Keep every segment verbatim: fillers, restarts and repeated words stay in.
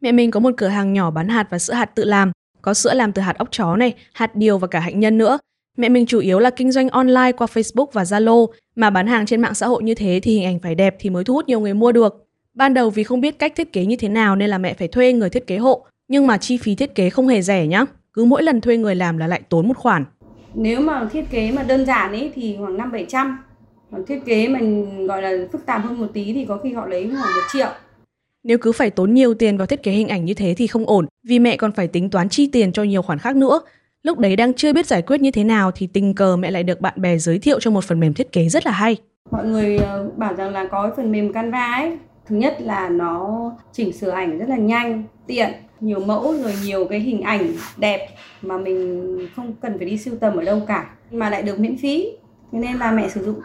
Mẹ mình có một cửa hàng nhỏ bán hạt và sữa hạt tự làm, có sữa làm từ hạt óc chó này, hạt điều và cả hạnh nhân nữa. Mẹ mình chủ yếu là kinh doanh online qua Facebook và Zalo, mà bán hàng trên mạng xã hội như thế thì hình ảnh phải đẹp thì mới thu hút nhiều người mua được. Ban đầu vì không biết cách thiết kế như thế nào nên là mẹ phải thuê người thiết kế hộ, nhưng mà chi phí thiết kế không hề rẻ nhá. Cứ mỗi lần thuê người làm là lại tốn một khoản. Nếu mà thiết kế mà đơn giản ấy thì khoảng năm bảy trăm, còn thiết kế mình gọi là phức tạp hơn một tí thì có khi họ lấy khoảng một triệu. Nếu cứ phải tốn nhiều tiền vào thiết kế hình ảnh như thế thì không ổn, vì mẹ còn phải tính toán chi tiền cho nhiều khoản khác nữa. Lúc đấy đang chưa biết giải quyết như thế nào thì tình cờ mẹ lại được bạn bè giới thiệu cho một phần mềm thiết kế rất là hay. Mọi người bảo rằng là có phần mềm Canva ấy, thứ nhất là nó chỉnh sửa ảnh rất là nhanh, tiện, nhiều mẫu rồi nhiều cái hình ảnh đẹp mà mình không cần phải đi sưu tầm ở đâu cả, mà lại được miễn phí, thế nên là mẹ sử dụng.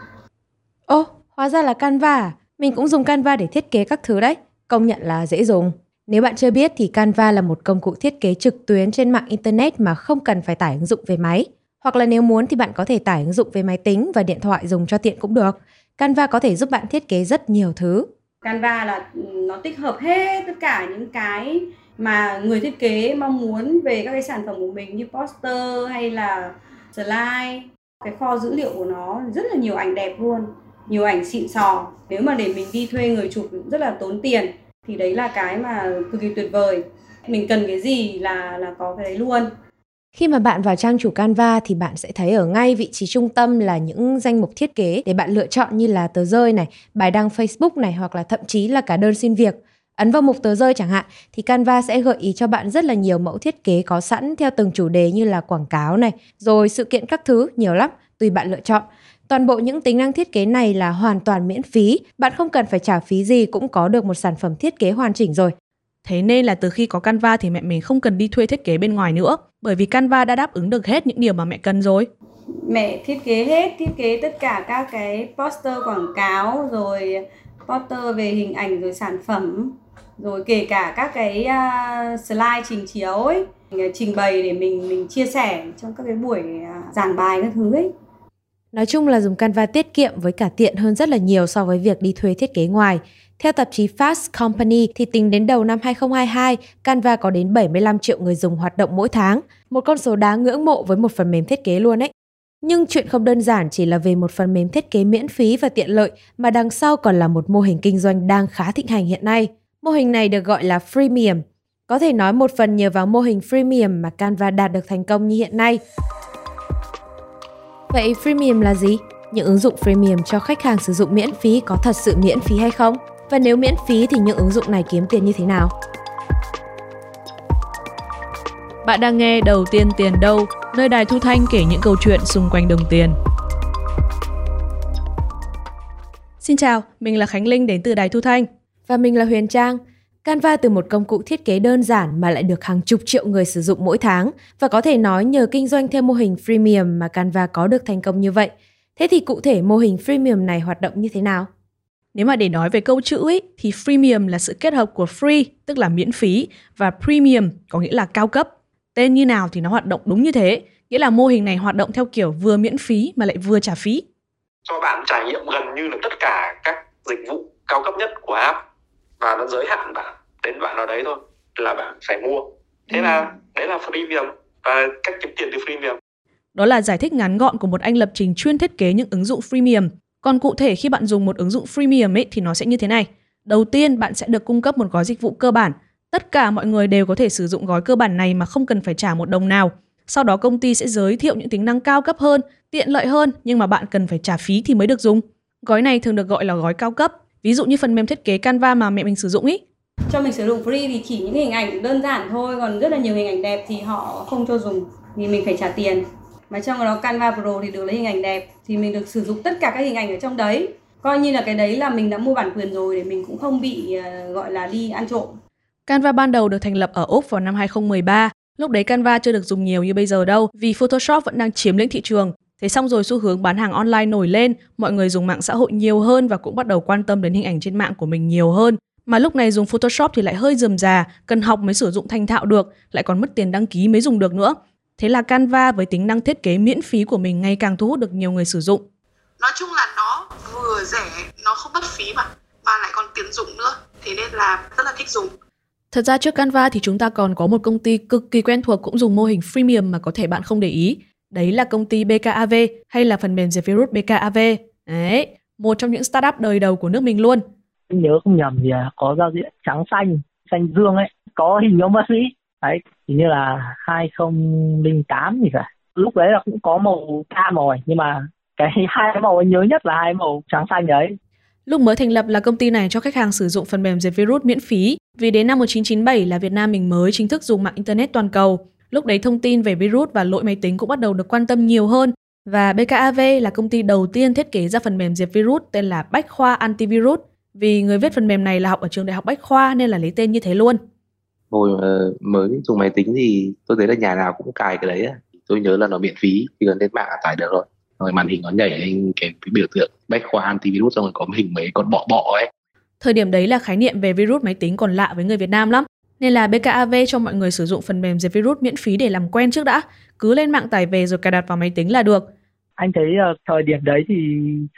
Ô, hóa ra là Canva à? Mình cũng dùng Canva để thiết kế các thứ đấy, công nhận là dễ dùng. Nếu bạn chưa biết thì Canva là một công cụ thiết kế trực tuyến trên mạng Internet mà không cần phải tải ứng dụng về máy. Hoặc là nếu muốn thì bạn có thể tải ứng dụng về máy tính và điện thoại dùng cho tiện cũng được. Canva có thể giúp bạn thiết kế rất nhiều thứ. Canva là nó tích hợp hết tất cả những cái mà người thiết kế mong muốn về các cái sản phẩm của mình như poster hay là slide. Cái kho dữ liệu của nó rất là nhiều ảnh đẹp luôn, nhiều ảnh xịn sò. Nếu mà để mình đi thuê người chụp cũng rất là tốn tiền. Thì đấy là cái mà cực kỳ tuyệt vời. Mình cần cái gì là là có cái đấy luôn. Khi mà bạn vào trang chủ Canva thì bạn sẽ thấy ở ngay vị trí trung tâm là những danh mục thiết kế để bạn lựa chọn như là tờ rơi này, bài đăng Facebook này hoặc là thậm chí là cả đơn xin việc. Ấn vào mục tờ rơi chẳng hạn thì Canva sẽ gợi ý cho bạn rất là nhiều mẫu thiết kế có sẵn theo từng chủ đề như là quảng cáo này, rồi sự kiện các thứ, nhiều lắm, tùy bạn lựa chọn. Toàn bộ những tính năng thiết kế này là hoàn toàn miễn phí, bạn không cần phải trả phí gì cũng có được một sản phẩm thiết kế hoàn chỉnh rồi. Thế nên là từ khi có Canva thì mẹ mình không cần đi thuê thiết kế bên ngoài nữa, bởi vì Canva đã đáp ứng được hết những điều mà mẹ cần rồi. Mẹ thiết kế hết, thiết kế tất cả các cái poster quảng cáo, rồi poster về hình ảnh, rồi sản phẩm, rồi kể cả các cái slide trình chiếu ấy, trình bày để mình mình chia sẻ trong các cái buổi giảng bài các thứ ấy. Nói chung là dùng Canva tiết kiệm với cả tiện hơn rất là nhiều so với việc đi thuê thiết kế ngoài. Theo tạp chí Fast Company thì tính đến đầu năm hai không hai hai, Canva có đến bảy mươi lăm triệu người dùng hoạt động mỗi tháng. Một con số đáng ngưỡng mộ với một phần mềm thiết kế luôn ấy. Nhưng chuyện không đơn giản chỉ là về một phần mềm thiết kế miễn phí và tiện lợi mà đằng sau còn là một mô hình kinh doanh đang khá thịnh hành hiện nay. Mô hình này được gọi là Freemium. Có thể nói một phần nhờ vào mô hình Freemium mà Canva đạt được thành công như hiện nay. Vậy freemium là gì? Những ứng dụng freemium cho khách hàng sử dụng miễn phí có thật sự miễn phí hay không? Và nếu miễn phí thì những ứng dụng này kiếm tiền như thế nào? Bạn đang nghe Đầu Tiên Tiền Đâu, nơi Đài Thu Thanh kể những câu chuyện xung quanh đồng tiền. Xin chào, mình là Khánh Linh đến từ Đài Thu Thanh. Và mình là Huyền Trang. Canva từ một công cụ thiết kế đơn giản mà lại được hàng chục triệu người sử dụng mỗi tháng và có thể nói nhờ kinh doanh theo mô hình freemium mà Canva có được thành công như vậy. Thế thì cụ thể mô hình freemium này hoạt động như thế nào? Nếu mà để nói về câu chữ ý, thì freemium là sự kết hợp của free, tức là miễn phí, và premium có nghĩa là cao cấp. Tên như nào thì nó hoạt động đúng như thế, nghĩa là mô hình này hoạt động theo kiểu vừa miễn phí mà lại vừa trả phí. Cho bạn trải nghiệm gần như là tất cả các dịch vụ cao cấp nhất của app. Và nó giới hạn bạn, đến bạn nào đấy thôi là bạn phải mua. Thế ừ. là đấy là freemium và cách kiếm tiền từ freemium. Đó là giải thích ngắn gọn của một anh lập trình chuyên thiết kế những ứng dụng freemium. Còn cụ thể khi bạn dùng một ứng dụng freemium ấy, thì nó sẽ như thế này. Đầu tiên bạn sẽ được cung cấp một gói dịch vụ cơ bản. Tất cả mọi người đều có thể sử dụng gói cơ bản này mà không cần phải trả một đồng nào. Sau đó công ty sẽ giới thiệu những tính năng cao cấp hơn, tiện lợi hơn nhưng mà bạn cần phải trả phí thì mới được dùng. Gói này thường được gọi là gói cao cấp. Ví dụ như phần mềm thiết kế Canva mà mẹ mình sử dụng ý. Cho mình sử dụng free thì chỉ những hình ảnh đơn giản thôi, còn rất là nhiều hình ảnh đẹp thì họ không cho dùng vì mình phải trả tiền. Mà trong đó Canva Pro thì được lấy hình ảnh đẹp thì mình được sử dụng tất cả các hình ảnh ở trong đấy. Coi như là cái đấy là mình đã mua bản quyền rồi để mình cũng không bị gọi là đi ăn trộm. Canva ban đầu được thành lập ở Úc vào năm hai không một ba. Lúc đấy Canva chưa được dùng nhiều như bây giờ đâu vì Photoshop vẫn đang chiếm lĩnh thị trường. Thế xong rồi xu hướng bán hàng online nổi lên, mọi người dùng mạng xã hội nhiều hơn và cũng bắt đầu quan tâm đến hình ảnh trên mạng của mình nhiều hơn. Mà lúc này dùng Photoshop thì lại hơi rườm rà, cần học mới sử dụng thành thạo được, lại còn mất tiền đăng ký mới dùng được nữa. Thế là Canva với tính năng thiết kế miễn phí của mình ngày càng thu hút được nhiều người sử dụng. Nói chung là nó vừa rẻ, nó không mất phí mà, và lại còn tiện dụng nữa, thế nên là rất là thích dùng. Thật ra trước Canva thì chúng ta còn có một công ty cực kỳ quen thuộc cũng dùng mô hình freemium mà có thể bạn không để ý. Đấy là công ty bê ca a vê hay là phần mềm diệt virus bê ca a vê. Đấy, một trong những startup đời đầu của nước mình luôn. Mình nhớ không nhầm thì có giao diện trắng xanh, xanh dương ấy, có hình ông bác sĩ. Đấy, hình như là hai không không tám thì phải. Lúc đấy là cũng có màu cam rồi, nhưng mà cái hai màu anh nhớ nhất là hai màu trắng xanh đấy. Lúc mới thành lập là công ty này cho khách hàng sử dụng phần mềm diệt virus miễn phí, vì đến năm một nghìn chín trăm chín mươi bảy là Việt Nam mình mới chính thức dùng mạng internet toàn cầu. Lúc đấy thông tin về virus và lỗi máy tính cũng bắt đầu được quan tâm nhiều hơn. Và bê ca a vê là công ty đầu tiên thiết kế ra phần mềm diệt virus tên là Bách Khoa Anti Virus. Vì người viết phần mềm này là học ở trường Đại học Bách Khoa nên là lấy tên như thế luôn. Hồi mới dùng máy tính thì tôi thấy là nhà nào cũng cài cái đấy. Tôi nhớ là nó miễn phí, thì gần đến mạng tải được rồi. Rồi màn hình nó nhảy lên cái biểu tượng Bách Khoa Anti Virus, xong rồi có hình mấy con bọ bọ ấy. Thời điểm đấy là khái niệm về virus máy tính còn lạ với người Việt Nam lắm. Nên là bê ca a vê cho mọi người sử dụng phần mềm diệt virus miễn phí để làm quen trước đã. Cứ lên mạng tải về rồi cài đặt vào máy tính là được. Anh thấy thời điểm đấy thì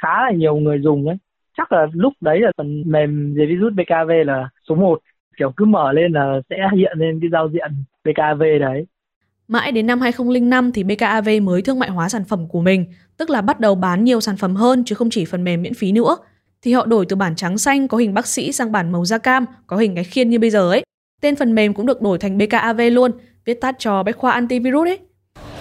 khá là nhiều người dùng ấy. Chắc là lúc đấy là phần mềm diệt virus bê ca a vê là số một. Kiểu cứ mở lên là sẽ hiện lên cái giao diện bê ca a vê đấy. Mãi đến năm hai không không năm thì bê ca a vê mới thương mại hóa sản phẩm của mình. Tức là bắt đầu bán nhiều sản phẩm hơn chứ không chỉ phần mềm miễn phí nữa. Thì họ đổi từ bản trắng xanh có hình bác sĩ sang bản màu da cam, có hình cái khiên như bây giờ ấy. Tên phần mềm cũng được đổi thành bê ca a vê luôn, viết tắt cho Bách Khoa Antivirus ấy.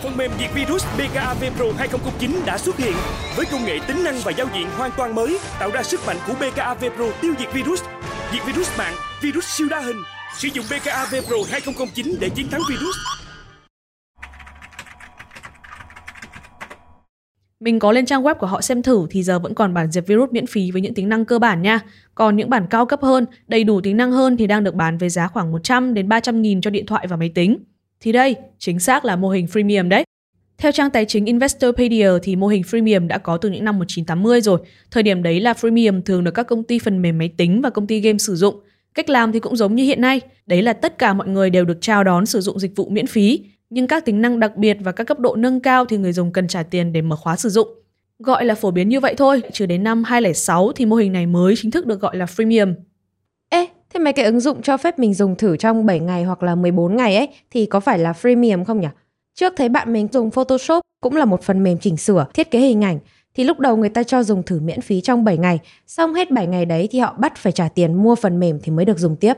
Phần mềm diệt virus bê ca a vê Pro hai không không chín đã xuất hiện với công nghệ tính năng và giao diện hoàn toàn mới, tạo ra sức mạnh của bê ca a vê Pro tiêu diệt virus, diệt virus mạng, virus siêu đa hình. Sử dụng bê ca a vê Pro hai không không chín để chiến thắng virus. Mình có lên trang web của họ xem thử thì giờ vẫn còn bản diệt virus miễn phí với những tính năng cơ bản nha. Còn những bản cao cấp hơn, đầy đủ tính năng hơn thì đang được bán với giá khoảng một trăm đến ba trăm nghìn cho điện thoại và máy tính. Thì đây, chính xác là mô hình freemium đấy. Theo trang tài chính Investopedia thì mô hình freemium đã có từ những năm một nghìn chín trăm tám mươi rồi. Thời điểm đấy là freemium thường được các công ty phần mềm máy tính và công ty game sử dụng. Cách làm thì cũng giống như hiện nay, đấy là tất cả mọi người đều được chào đón sử dụng dịch vụ miễn phí. Nhưng các tính năng đặc biệt và các cấp độ nâng cao thì người dùng cần trả tiền để mở khóa sử dụng. Gọi là phổ biến như vậy thôi, chứ đến năm hai không không sáu thì mô hình này mới chính thức được gọi là freemium. Ê, thế mấy cái ứng dụng cho phép mình dùng thử trong bảy ngày hoặc là mười bốn ngày ấy thì có phải là freemium không nhỉ? Trước thấy bạn mình dùng Photoshop cũng là một phần mềm chỉnh sửa, thiết kế hình ảnh. Thì lúc đầu người ta cho dùng thử miễn phí trong bảy ngày, xong hết bảy ngày đấy thì họ bắt phải trả tiền mua phần mềm thì mới được dùng tiếp.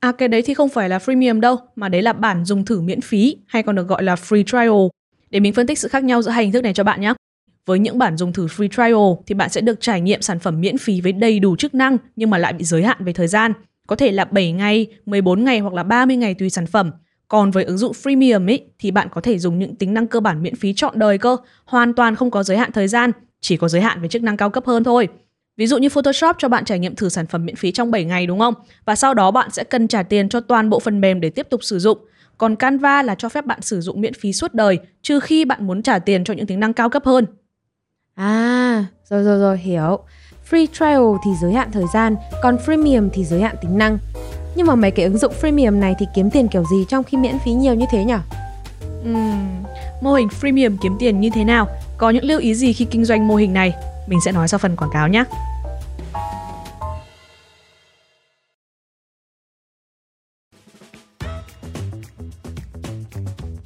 À, cái đấy thì không phải là freemium đâu, mà đấy là bản dùng thử miễn phí hay còn được gọi là free trial. Để mình phân tích sự khác nhau giữa hai hình thức này cho bạn nhé. Với những bản dùng thử free trial thì bạn sẽ được trải nghiệm sản phẩm miễn phí với đầy đủ chức năng nhưng mà lại bị giới hạn về thời gian. Có thể là bảy ngày, mười bốn ngày hoặc là ba mươi ngày tùy sản phẩm. Còn với ứng dụng freemium ấy, thì bạn có thể dùng những tính năng cơ bản miễn phí trọn đời cơ, hoàn toàn không có giới hạn thời gian, chỉ có giới hạn về chức năng cao cấp hơn thôi. Ví dụ như Photoshop cho bạn trải nghiệm thử sản phẩm miễn phí trong bảy ngày đúng không? Và sau đó bạn sẽ cần trả tiền cho toàn bộ phần mềm để tiếp tục sử dụng. Còn Canva là cho phép bạn sử dụng miễn phí suốt đời, trừ khi bạn muốn trả tiền cho những tính năng cao cấp hơn. À, rồi rồi rồi, hiểu. Free trial thì giới hạn thời gian, còn freemium thì giới hạn tính năng. Nhưng mà mấy cái ứng dụng freemium này thì kiếm tiền kiểu gì trong khi miễn phí nhiều như thế nhỉ? Uhm, mô hình freemium kiếm tiền như thế nào? Có những lưu ý gì khi kinh doanh mô hình này? Mình sẽ nói sau phần quảng cáo nhé.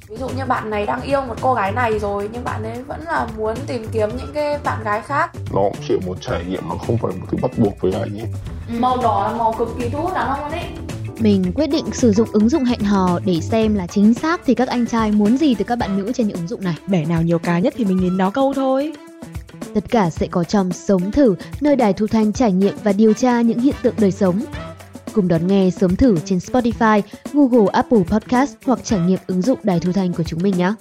Ví dụ như bạn này đang yêu một cô gái này rồi nhưng bạn ấy vẫn là muốn tìm kiếm những cái bạn gái khác. Nó cũng chỉ một trải nghiệm mà không phải một thứ bắt buộc với anh ấy. Màu đỏ là màu cực kỳ thu hút đàn ông đấy. Mình quyết định sử dụng ứng dụng hẹn hò để xem là chính xác thì các anh trai muốn gì từ các bạn nữ trên những ứng dụng này. Bẻ nào nhiều cá nhất thì mình đến đó câu thôi. Tất cả sẽ có trong Sống Thử, nơi Đài Thu Thanh trải nghiệm và điều tra những hiện tượng đời sống. Cùng đón nghe Sống Thử trên Spotify, Google, Apple Podcast hoặc trải nghiệm ứng dụng Đài Thu Thanh của chúng mình nhé.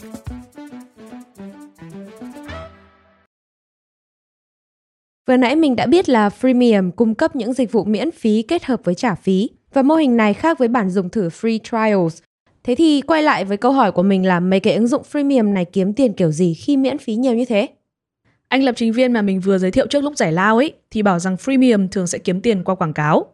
Vừa nãy mình đã biết là freemium cung cấp những dịch vụ miễn phí kết hợp với trả phí. Và mô hình này khác với bản dùng thử free trials. Thế thì quay lại với câu hỏi của mình là mấy cái ứng dụng freemium này kiếm tiền kiểu gì khi miễn phí nhiều như thế? Anh lập trình viên mà mình vừa giới thiệu trước lúc giải lao ấy thì bảo rằng freemium thường sẽ kiếm tiền qua quảng cáo.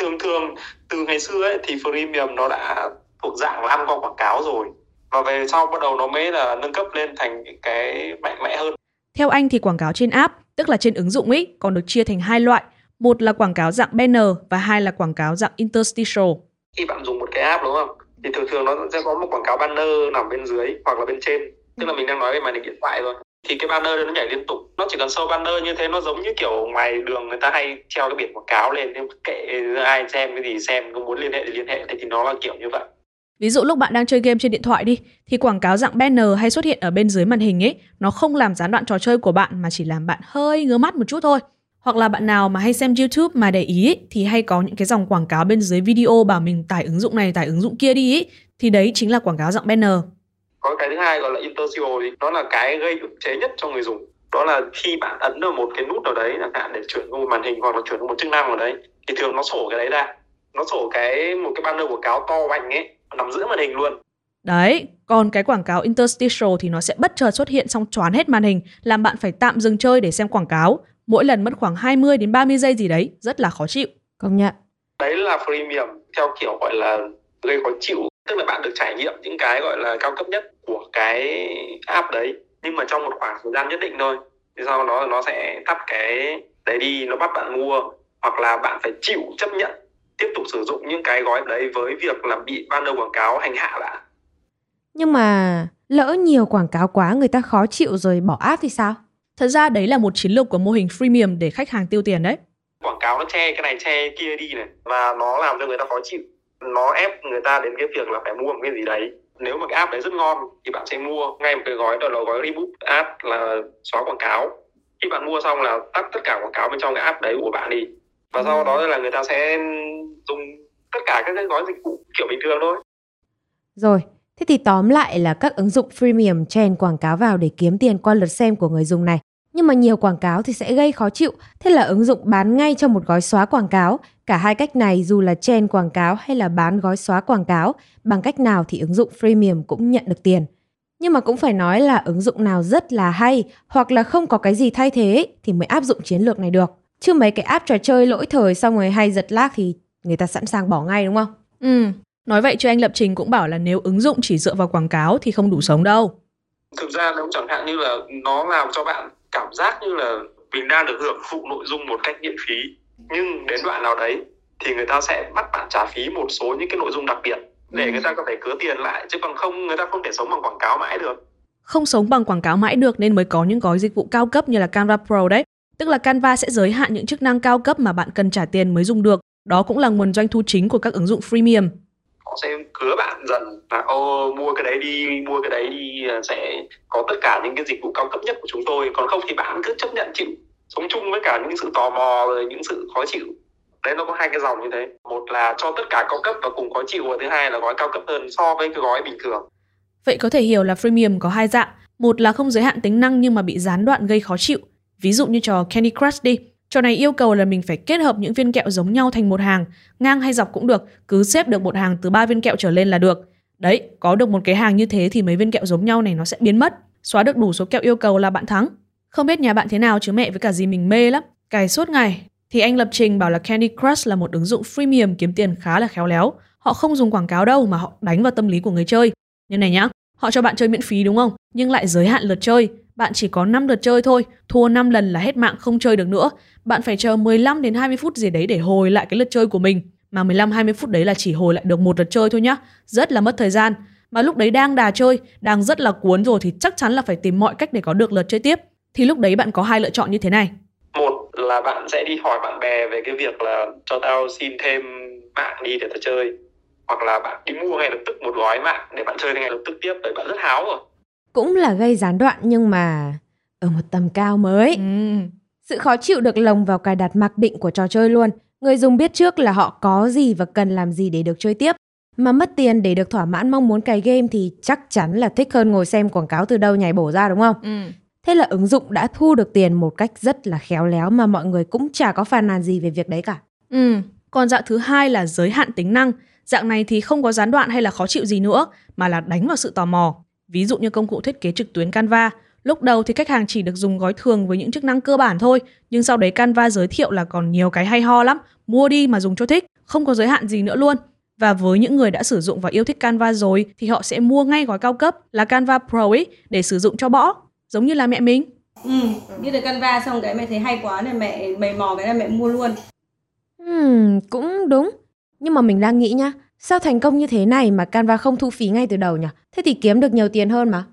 Thường thường từ ngày xưa ấy thì freemium nó đã thuộc dạng là ăn qua quảng cáo rồi. Và về sau bắt đầu nó mới là nâng cấp lên thành những cái mạnh mẽ hơn. Theo anh thì quảng cáo trên app, tức là trên ứng dụng ấy, còn được chia thành hai loại. Một là quảng cáo dạng banner và hai là quảng cáo dạng interstitial. Khi bạn dùng một app đúng không? Thì thường thường nó sẽ có một quảng cáo banner nằm bên dưới hoặc là bên trên. Tức là mình đang nói về màn hình điện thoại rồi. Thì cái banner nó nhảy liên tục. Nó chỉ cần show banner như thế, nó giống như kiểu ngoài đường người ta hay treo cái biển quảng cáo lên. Nhưng kệ ai xem cái gì xem, có muốn liên hệ thì liên hệ. Thì nó là kiểu như vậy. Ví dụ lúc bạn đang chơi game trên điện thoại đi, thì quảng cáo dạng banner hay xuất hiện ở bên dưới màn hình ấy, nó không làm gián đoạn trò chơi của bạn mà chỉ làm bạn hơi ngứa mắt một chút thôi. Hoặc là bạn nào mà hay xem YouTube mà để ý ấy, thì hay có những cái dòng quảng cáo bên dưới video bảo mình tải ứng dụng này, tải ứng dụng kia đi ấy. Thì đấy chính là quảng cáo dạng banner. Có cái thứ hai gọi là interstitial, nó là cái gây ức chế nhất cho người dùng. Đó là khi bạn ấn vào một cái nút nào đấy, chẳng hạn để chuyển qua một màn hình hoặc là chuyển qua một chức năng nào đấy, thì thường nó sổ cái đấy ra. Nó sổ cái một cái banner quảng cáo to bành ấy, nằm giữa màn hình luôn. Đấy, còn cái quảng cáo interstitial thì nó sẽ bất chợt xuất hiện xong choán hết màn hình, làm bạn phải tạm dừng chơi để xem quảng cáo. Mỗi lần mất khoảng hai mươi đến ba mươi giây gì đấy, rất là khó chịu. Công nhận. Đấy là freemium theo kiểu gọi là gây khó chịu. Tức là bạn được trải nghiệm những cái gọi là cao cấp nhất của cái app đấy, nhưng mà trong một khoảng thời gian nhất định thôi. Thì sau đó nó sẽ tắt cái đấy đi, nó bắt bạn mua. Hoặc là bạn phải chịu chấp nhận tiếp tục sử dụng những cái gói đấy với việc là bị banner quảng cáo hành hạ bạn. Nhưng mà lỡ nhiều quảng cáo quá người ta khó chịu rồi bỏ app thì sao? Thật ra đấy là một chiến lược của mô hình freemium để khách hàng tiêu tiền đấy. Quảng cáo nó che cái này che cái kia đi này, và nó làm cho người ta khó chịu. Nó ép người ta đến cái việc là phải mua một cái gì đấy. Nếu mà cái app đấy rất ngon thì bạn sẽ mua ngay một cái gói, đó là gói reboot app, là xóa quảng cáo. Khi bạn mua xong là tắt tất cả quảng cáo bên trong cái app đấy của bạn đi. Và sau đó là người ta sẽ dùng tất cả các cái gói dịch vụ kiểu bình thường thôi. Rồi, thế thì tóm lại là các ứng dụng freemium chèn quảng cáo vào để kiếm tiền qua lượt xem của người dùng này. Nhưng mà nhiều quảng cáo thì sẽ gây khó chịu, thế là ứng dụng bán ngay cho một gói xóa quảng cáo. Cả hai cách này dù là chèn quảng cáo hay là bán gói xóa quảng cáo, bằng cách nào thì ứng dụng freemium cũng nhận được tiền. Nhưng mà cũng phải nói là ứng dụng nào rất là hay hoặc là không có cái gì thay thế ấy, thì mới áp dụng chiến lược này được. Chứ mấy cái app trò chơi lỗi thời xong rồi hay giật lag thì người ta sẵn sàng bỏ ngay đúng không? Ừ, nói vậy chứ anh Lập Trình cũng bảo là nếu ứng dụng chỉ dựa vào quảng cáo thì không đủ sống đâu. Thực ra nó chẳng hạn như là nó làm cho bạn cảm giác như là mình đang được hưởng thụ nội dung một cách miễn phí. Nhưng đến đoạn nào đấy thì người ta sẽ bắt bạn trả phí một số những cái nội dung đặc biệt để người ta có thể cứa tiền lại. Chứ còn không, người ta không thể sống bằng quảng cáo mãi được. Không sống bằng quảng cáo mãi được nên mới có những gói dịch vụ cao cấp như là Canva Pro đấy. Tức là Canva sẽ giới hạn những chức năng cao cấp mà bạn cần trả tiền mới dùng được. Đó cũng là nguồn doanh thu chính của các ứng dụng freemium. Họ sẽ cứa bạn dần là ô mua cái đấy đi, mua cái đấy đi sẽ có tất cả những cái dịch vụ cao cấp nhất của chúng tôi. Còn không thì bạn cứ chấp nhận chịu, sống chung với cả những sự tò mò rồi những sự khó chịu. Đấy, nó có hai cái dòng như thế. Một là cho tất cả cao cấp và cùng khó chịu, và thứ hai là gói cao cấp hơn so với cái gói bình thường. Vậy có thể hiểu là freemium có hai dạng. Một là không giới hạn tính năng nhưng mà bị gián đoạn gây khó chịu. Ví dụ như trò Candy Crush đi. Trò này yêu cầu là mình phải kết hợp những viên kẹo giống nhau thành một hàng, ngang hay dọc cũng được, cứ xếp được một hàng từ ba viên kẹo trở lên là được. Đấy, có được một cái hàng như thế thì mấy viên kẹo giống nhau này nó sẽ biến mất. Xóa được đủ số kẹo yêu cầu là bạn thắng. Không biết nhà bạn thế nào chứ mẹ với cả dì mình mê lắm, cài suốt ngày. Thì anh Lập Trình bảo là Candy Crush là một ứng dụng freemium kiếm tiền khá là khéo léo. Họ không dùng quảng cáo đâu mà họ đánh vào tâm lý của người chơi. Như này nhá, họ cho bạn chơi miễn phí đúng không? Nhưng lại giới hạn lượt chơi. Bạn chỉ có năm lượt chơi thôi, thua năm lần là hết mạng không chơi được nữa. Bạn phải chờ mười lăm đến hai mươi phút gì đấy để hồi lại cái lượt chơi của mình. Mà mười lăm đến hai mươi phút đấy là chỉ hồi lại được một lượt chơi thôi nhá. Rất là mất thời gian. Mà lúc đấy đang đà chơi, đang rất là cuốn rồi thì chắc chắn là phải tìm mọi cách để có được lượt chơi tiếp. Thì lúc đấy bạn có hai lựa chọn như thế này. Một là bạn sẽ đi hỏi bạn bè về cái việc là cho tao xin thêm mạng đi để tao chơi. Hoặc là bạn đi mua ngay lập tức một gói mạng để bạn chơi ngay lập tức tiếp. Đấy, bạn rất háo rồi. Cũng là gây gián đoạn nhưng mà ở một tầm cao mới. Ừ. Sự khó chịu được lồng vào cài đặt mặc định của trò chơi luôn. Người dùng biết trước là họ có gì và cần làm gì để được chơi tiếp. Mà mất tiền để được thỏa mãn mong muốn cài game thì chắc chắn là thích hơn ngồi xem quảng cáo từ đâu nhảy bổ ra đúng không? Ừ. Thế là ứng dụng đã thu được tiền một cách rất là khéo léo mà mọi người cũng chả có phàn nàn gì về việc đấy cả. Ừ. Còn dạng thứ hai là giới hạn tính năng. Dạng này thì không có gián đoạn hay là khó chịu gì nữa mà là đánh vào sự tò mò. Ví dụ như công cụ thiết kế trực tuyến Canva. Lúc đầu thì khách hàng chỉ được dùng gói thường với những chức năng cơ bản thôi. Nhưng sau đấy Canva giới thiệu là còn nhiều cái hay ho lắm. Mua đi mà dùng cho thích. Không có giới hạn gì nữa luôn. Và với những người đã sử dụng và yêu thích Canva rồi thì họ sẽ mua ngay gói cao cấp là Canva Pro ấy để sử dụng cho bõ. Giống như là mẹ mình. Ừ, biết được Canva xong cái mẹ thấy hay quá nên mẹ mày mò cái này mẹ mua luôn. Ừ, cũng đúng. Nhưng mà mình đang nghĩ nhá. Sao thành công như thế này mà Canva không thu phí ngay từ đầu nhỉ? Thế thì kiếm được nhiều tiền hơn mà.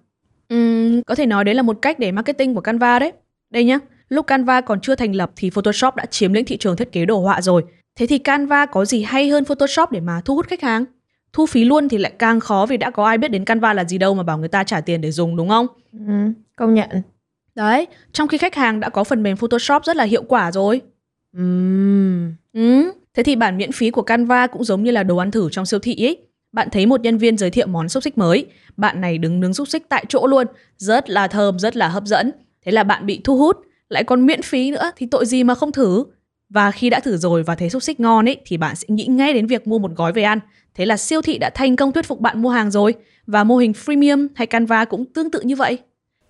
Uhm, có thể nói đấy là một cách để marketing của Canva đấy. Đây nhá, lúc Canva còn chưa thành lập thì Photoshop đã chiếm lĩnh thị trường thiết kế đồ họa rồi. Thế thì Canva có gì hay hơn Photoshop để mà thu hút khách hàng? Thu phí luôn thì lại càng khó vì đã có ai biết đến Canva là gì đâu mà bảo người ta trả tiền để dùng, đúng không? Ừ, công nhận. Đấy, trong khi khách hàng đã có phần mềm Photoshop rất là hiệu quả rồi. Uhm. Ừ, thế thì bản miễn phí của Canva cũng giống như là đồ ăn thử trong siêu thị ấy. Bạn thấy một nhân viên giới thiệu món xúc xích mới, bạn này đứng nướng xúc xích tại chỗ luôn, rất là thơm, rất là hấp dẫn. Thế là bạn bị thu hút, lại còn miễn phí nữa thì tội gì mà không thử. Và khi đã thử rồi và thấy xúc xích ngon ấy thì bạn sẽ nghĩ ngay đến việc mua một gói về ăn. Thế là siêu thị đã thành công thuyết phục bạn mua hàng rồi. Và mô hình freemium hay Canva cũng tương tự như vậy.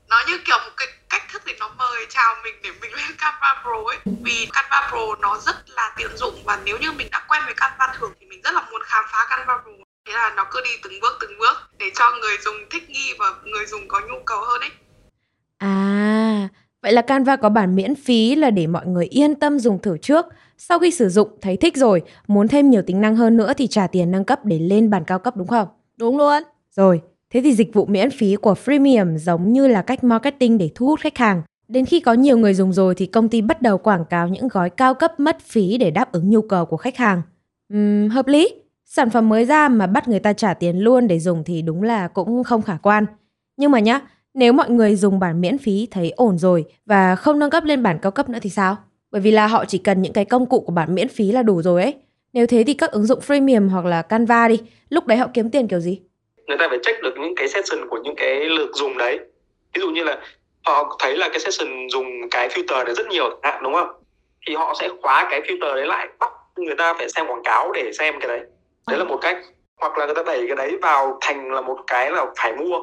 Nó như kiểu một cái cách thức để nó mời chào mình để mình lên Canva Pro ấy. Vì Canva Pro nó rất là tiện dụng và nếu như mình đã quen với Canva thường thì mình rất là muốn khám phá Canva Pro. Thế là nó cứ đi từng bước từng bước để cho người dùng thích nghi và người dùng có nhu cầu hơn ấy. À... Vậy là Canva có bản miễn phí là để mọi người yên tâm dùng thử trước. Sau khi sử dụng, thấy thích rồi, muốn thêm nhiều tính năng hơn nữa thì trả tiền nâng cấp để lên bản cao cấp, đúng không? Đúng luôn. Rồi, thế thì dịch vụ miễn phí của Freemium giống như là cách marketing để thu hút khách hàng. Đến khi có nhiều người dùng rồi thì công ty bắt đầu quảng cáo những gói cao cấp mất phí để đáp ứng nhu cầu của khách hàng. Uhm, hợp lý. Sản phẩm mới ra mà bắt người ta trả tiền luôn để dùng thì đúng là cũng không khả quan. Nhưng mà nhá, nếu mọi người dùng bản miễn phí thấy ổn rồi và không nâng cấp lên bản cao cấp nữa thì sao? Bởi vì là họ chỉ cần những cái công cụ của bản miễn phí là đủ rồi ấy. Nếu thế thì các ứng dụng freemium hoặc là Canva đi, lúc đấy họ kiếm tiền kiểu gì? Người ta phải check được những cái session của những cái lượt dùng đấy. Ví dụ như là họ thấy là cái session dùng cái filter đấy rất nhiều, đúng không? Thì họ sẽ khóa cái filter đấy lại, bắt người ta phải xem quảng cáo để xem cái đấy. Đấy là một cách. Hoặc là người ta đẩy cái đấy vào thành là một cái là phải mua.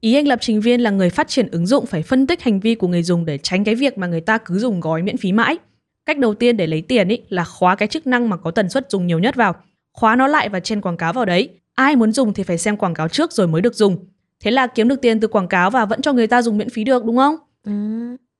Ý anh lập trình viên là người phát triển ứng dụng phải phân tích hành vi của người dùng để tránh cái việc mà người ta cứ dùng gói miễn phí mãi. Cách đầu tiên để lấy tiền ý là khóa cái chức năng mà có tần suất dùng nhiều nhất vào, khóa nó lại và chen quảng cáo vào đấy. Ai muốn dùng thì phải xem quảng cáo trước rồi mới được dùng. Thế là kiếm được tiền từ quảng cáo và vẫn cho người ta dùng miễn phí được, đúng không? Ừ.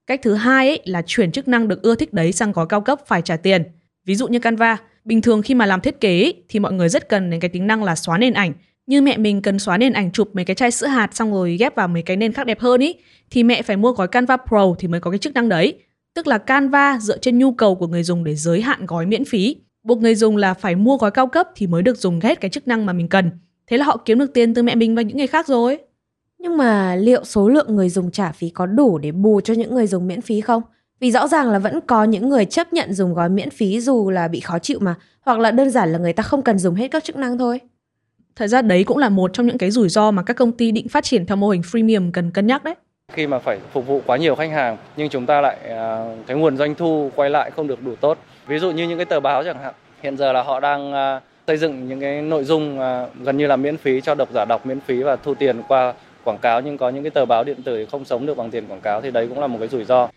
Cách thứ hai ý là chuyển chức năng được ưa thích đấy sang gói cao cấp phải trả tiền. Ví dụ như Canva, bình thường khi mà làm thiết kế ý, thì mọi người rất cần đến cái tính năng là xóa nền ảnh. Như mẹ mình cần xóa nền ảnh chụp mấy cái chai sữa hạt xong rồi ghép vào mấy cái nền khác đẹp hơn ý, thì mẹ phải mua gói Canva Pro thì mới có cái chức năng đấy. Tức là Canva dựa trên nhu cầu của người dùng để giới hạn gói miễn phí, buộc người dùng là phải mua gói cao cấp thì mới được dùng hết cái chức năng mà mình cần. Thế là họ kiếm được tiền từ mẹ mình và những người khác rồi. Nhưng mà liệu số lượng người dùng trả phí có đủ để bù cho những người dùng miễn phí không? Vì rõ ràng là vẫn có những người chấp nhận dùng gói miễn phí dù là bị khó chịu mà, hoặc là đơn giản là người ta không cần dùng hết các chức năng thôi. Thật ra đấy cũng là một trong những cái rủi ro mà các công ty định phát triển theo mô hình freemium cần cân nhắc đấy. Khi mà phải phục vụ quá nhiều khách hàng nhưng chúng ta lại cái nguồn doanh thu quay lại không được đủ tốt. Ví dụ như những cái tờ báo chẳng hạn, hiện giờ là họ đang xây dựng những cái nội dung gần như là miễn phí cho độc giả đọc miễn phí và thu tiền qua quảng cáo, nhưng có những cái tờ báo điện tử không sống được bằng tiền quảng cáo thì đấy cũng là một cái rủi ro.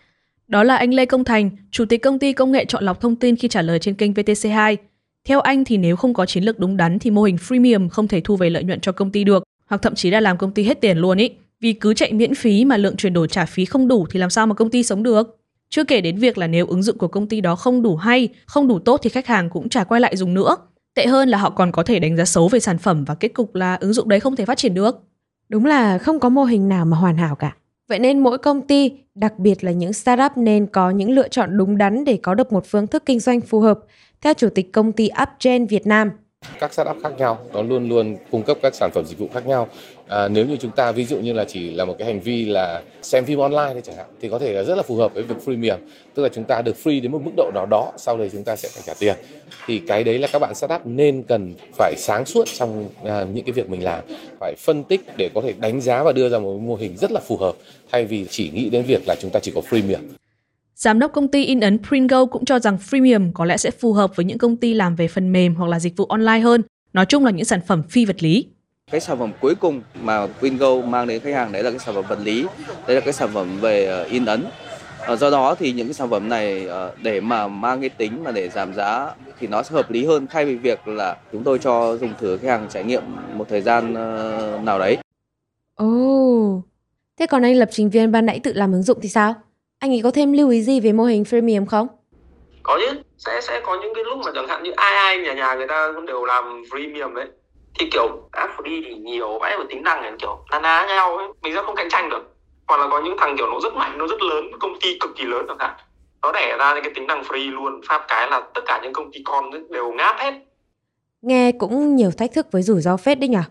Đó là anh Lê Công Thành, chủ tịch công ty công nghệ chọn lọc thông tin khi trả lời trên kênh vê tê xê hai. Theo anh thì nếu không có chiến lược đúng đắn thì mô hình freemium không thể thu về lợi nhuận cho công ty được, hoặc thậm chí là làm công ty hết tiền luôn ý. Vì cứ chạy miễn phí mà lượng chuyển đổi trả phí không đủ thì làm sao mà công ty sống được. Chưa kể đến việc là nếu ứng dụng của công ty đó không đủ hay, không đủ tốt thì khách hàng cũng chả quay lại dùng nữa. Tệ hơn là họ còn có thể đánh giá xấu về sản phẩm và kết cục là ứng dụng đấy không thể phát triển được. Đúng là không có mô hình nào mà hoàn hảo cả. Vậy nên mỗi công ty, đặc biệt là những startup nên có những lựa chọn đúng đắn để có được một phương thức kinh doanh phù hợp. Theo chủ tịch công ty UpGen Việt Nam, các startup khác nhau, nó luôn luôn cung cấp các sản phẩm dịch vụ khác nhau. À, nếu như chúng ta ví dụ như là chỉ là một cái hành vi là xem phim online đấy chẳng hạn, thì có thể là rất là phù hợp với việc freemium, tức là chúng ta được free đến một mức độ nào đó, sau đấy chúng ta sẽ phải trả tiền. Thì cái đấy là các bạn startup nên cần phải sáng suốt trong à, những cái việc mình làm, phải phân tích để có thể đánh giá và đưa ra một mô hình rất là phù hợp, thay vì chỉ nghĩ đến việc là chúng ta chỉ có freemium. Giám đốc công ty in ấn Pringo cũng cho rằng freemium có lẽ sẽ phù hợp với những công ty làm về phần mềm hoặc là dịch vụ online hơn. Nói chung là những sản phẩm phi vật lý. Cái sản phẩm cuối cùng mà Pringo mang đến khách hàng đấy là cái sản phẩm vật lý, đấy là cái sản phẩm về in ấn. Do đó thì những cái sản phẩm này để mà mang cái tính mà để giảm giá thì nó sẽ hợp lý hơn, thay vì việc là chúng tôi cho dùng thử khách hàng trải nghiệm một thời gian nào đấy. Ồ, oh. Thế còn anh lập trình viên ban nãy tự làm ứng dụng thì sao? Anh ấy có thêm lưu ý gì về mô hình freemium không? Có chứ, sẽ sẽ có những cái lúc mà chẳng hạn như ai ai nhà nhà người ta cũng đều làm freemium đấy, thì kiểu app free thì nhiều vãi và tính năng này kiểu na ná nhau ấy, mình sẽ không cạnh tranh được. Hoặc là có những thằng kiểu nó rất mạnh, nó rất lớn, công ty cực kỳ lớn chẳng hạn, nó đẻ ra những cái tính năng free luôn, pháp cái là tất cả những công ty con đều ngáp hết. Nghe cũng nhiều thách thức với rủi ro phết đấy nhỉ.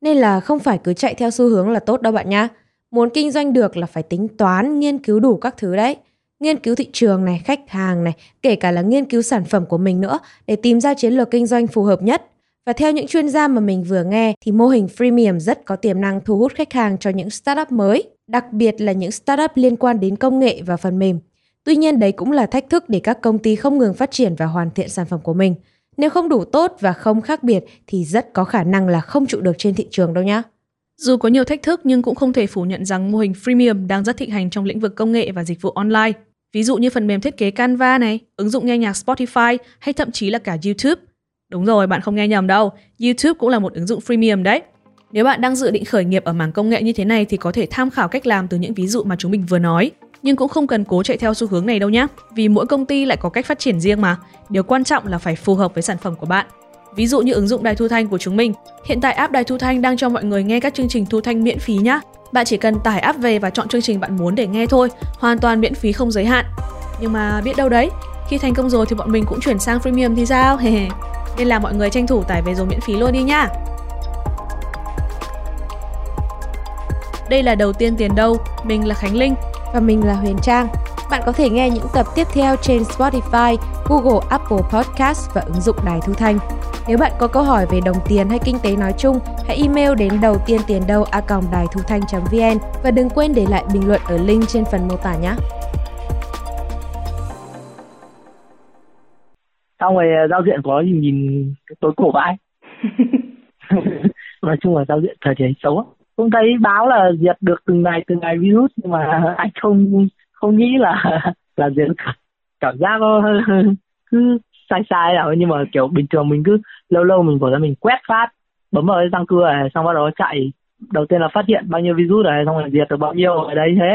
Nên là không phải cứ chạy theo xu hướng là tốt đâu bạn nhá. Muốn kinh doanh được là phải tính toán, nghiên cứu đủ các thứ đấy. Nghiên cứu thị trường này, khách hàng này, kể cả là nghiên cứu sản phẩm của mình nữa để tìm ra chiến lược kinh doanh phù hợp nhất. Và theo những chuyên gia mà mình vừa nghe thì mô hình freemium rất có tiềm năng thu hút khách hàng cho những startup mới, đặc biệt là những startup liên quan đến công nghệ và phần mềm. Tuy nhiên đấy cũng là thách thức để các công ty không ngừng phát triển và hoàn thiện sản phẩm của mình. Nếu không đủ tốt và không khác biệt thì rất có khả năng là không trụ được trên thị trường đâu nhá. Dù có nhiều thách thức nhưng cũng không thể phủ nhận rằng mô hình freemium đang rất thịnh hành trong lĩnh vực công nghệ và dịch vụ online. Ví dụ như phần mềm thiết kế Canva này, ứng dụng nghe nhạc Spotify hay thậm chí là cả YouTube. Đúng rồi, bạn không nghe nhầm đâu, YouTube cũng là một ứng dụng freemium đấy. Nếu bạn đang dự định khởi nghiệp ở mảng công nghệ như thế này thì có thể tham khảo cách làm từ những ví dụ mà chúng mình vừa nói. Nhưng cũng không cần cố chạy theo xu hướng này đâu nhé, vì mỗi công ty lại có cách phát triển riêng mà. Điều quan trọng là phải phù hợp với sản phẩm của bạn. Ví dụ như ứng dụng Đài Thu Thanh của chúng mình, hiện tại app Đài Thu Thanh đang cho mọi người nghe các chương trình Thu Thanh miễn phí nhá. Bạn chỉ cần tải app về và chọn chương trình bạn muốn để nghe thôi, hoàn toàn miễn phí không giới hạn. Nhưng mà biết đâu đấy, khi thành công rồi thì bọn mình cũng chuyển sang freemium thì sao? Nên là mọi người tranh thủ tải về rồi miễn phí luôn đi nhá. Đây là Đầu Tiên Tiền Đâu, mình là Khánh Linh. Và mình là Huyền Trang. Bạn có thể nghe những tập tiếp theo trên Spotify, Google, Apple Podcast và ứng dụng Đài Thu Thanh. Nếu bạn có câu hỏi về đồng tiền hay kinh tế nói chung, hãy email đến đầu tiên tiền đâu a còng đài thu thanh chấm vn và đừng quên để lại bình luận ở link trên phần mô tả nhé. Xong rồi giao diện có gì nhìn tối cổ vãi. Nói chung là giao diện thời thế xấu á. Cũng thấy báo là diệt được từng ngày từng ngày virus, nhưng mà anh không không nghĩ là là diệt cả. Cảm giác cứ sai sai nào, nhưng mà kiểu bình thường mình cứ lâu lâu mình bỏ ra mình quét phát, bấm vào cái răng cưa này, xong bắt đầu chạy, đầu tiên là phát hiện bao nhiêu virus này, xong rồi diệt được bao nhiêu ở đấy. Thế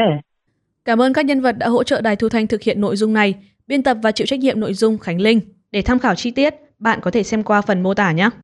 cảm ơn các nhân vật đã hỗ trợ Đài Thu Thanh thực hiện nội dung này, biên tập và chịu trách nhiệm nội dung Khánh Linh. Để tham khảo chi tiết, bạn có thể xem qua phần mô tả nhé.